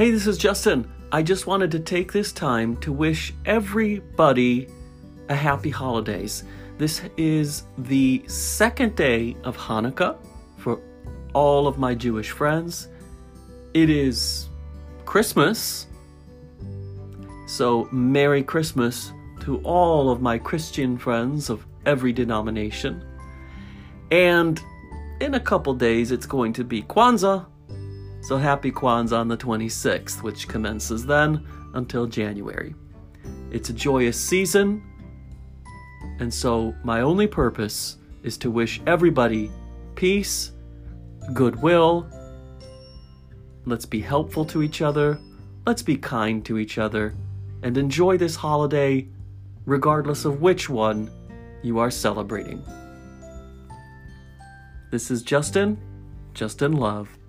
Hey, this is Justin. I just wanted to take this time to wish everybody a happy holidays. This is the second day of Hanukkah for all of my Jewish friends. It is Christmas, so Merry Christmas to all of my Christian friends of every denomination. And in a couple days, it's going to be Kwanzaa. So happy Kwanzaa on the 26th, which commences then until January. It's a joyous season. And so my only purpose is to wish everybody peace, goodwill. Let's be helpful to each other. Let's be kind to each other and enjoy this holiday regardless of which one you are celebrating. This is Justin Love.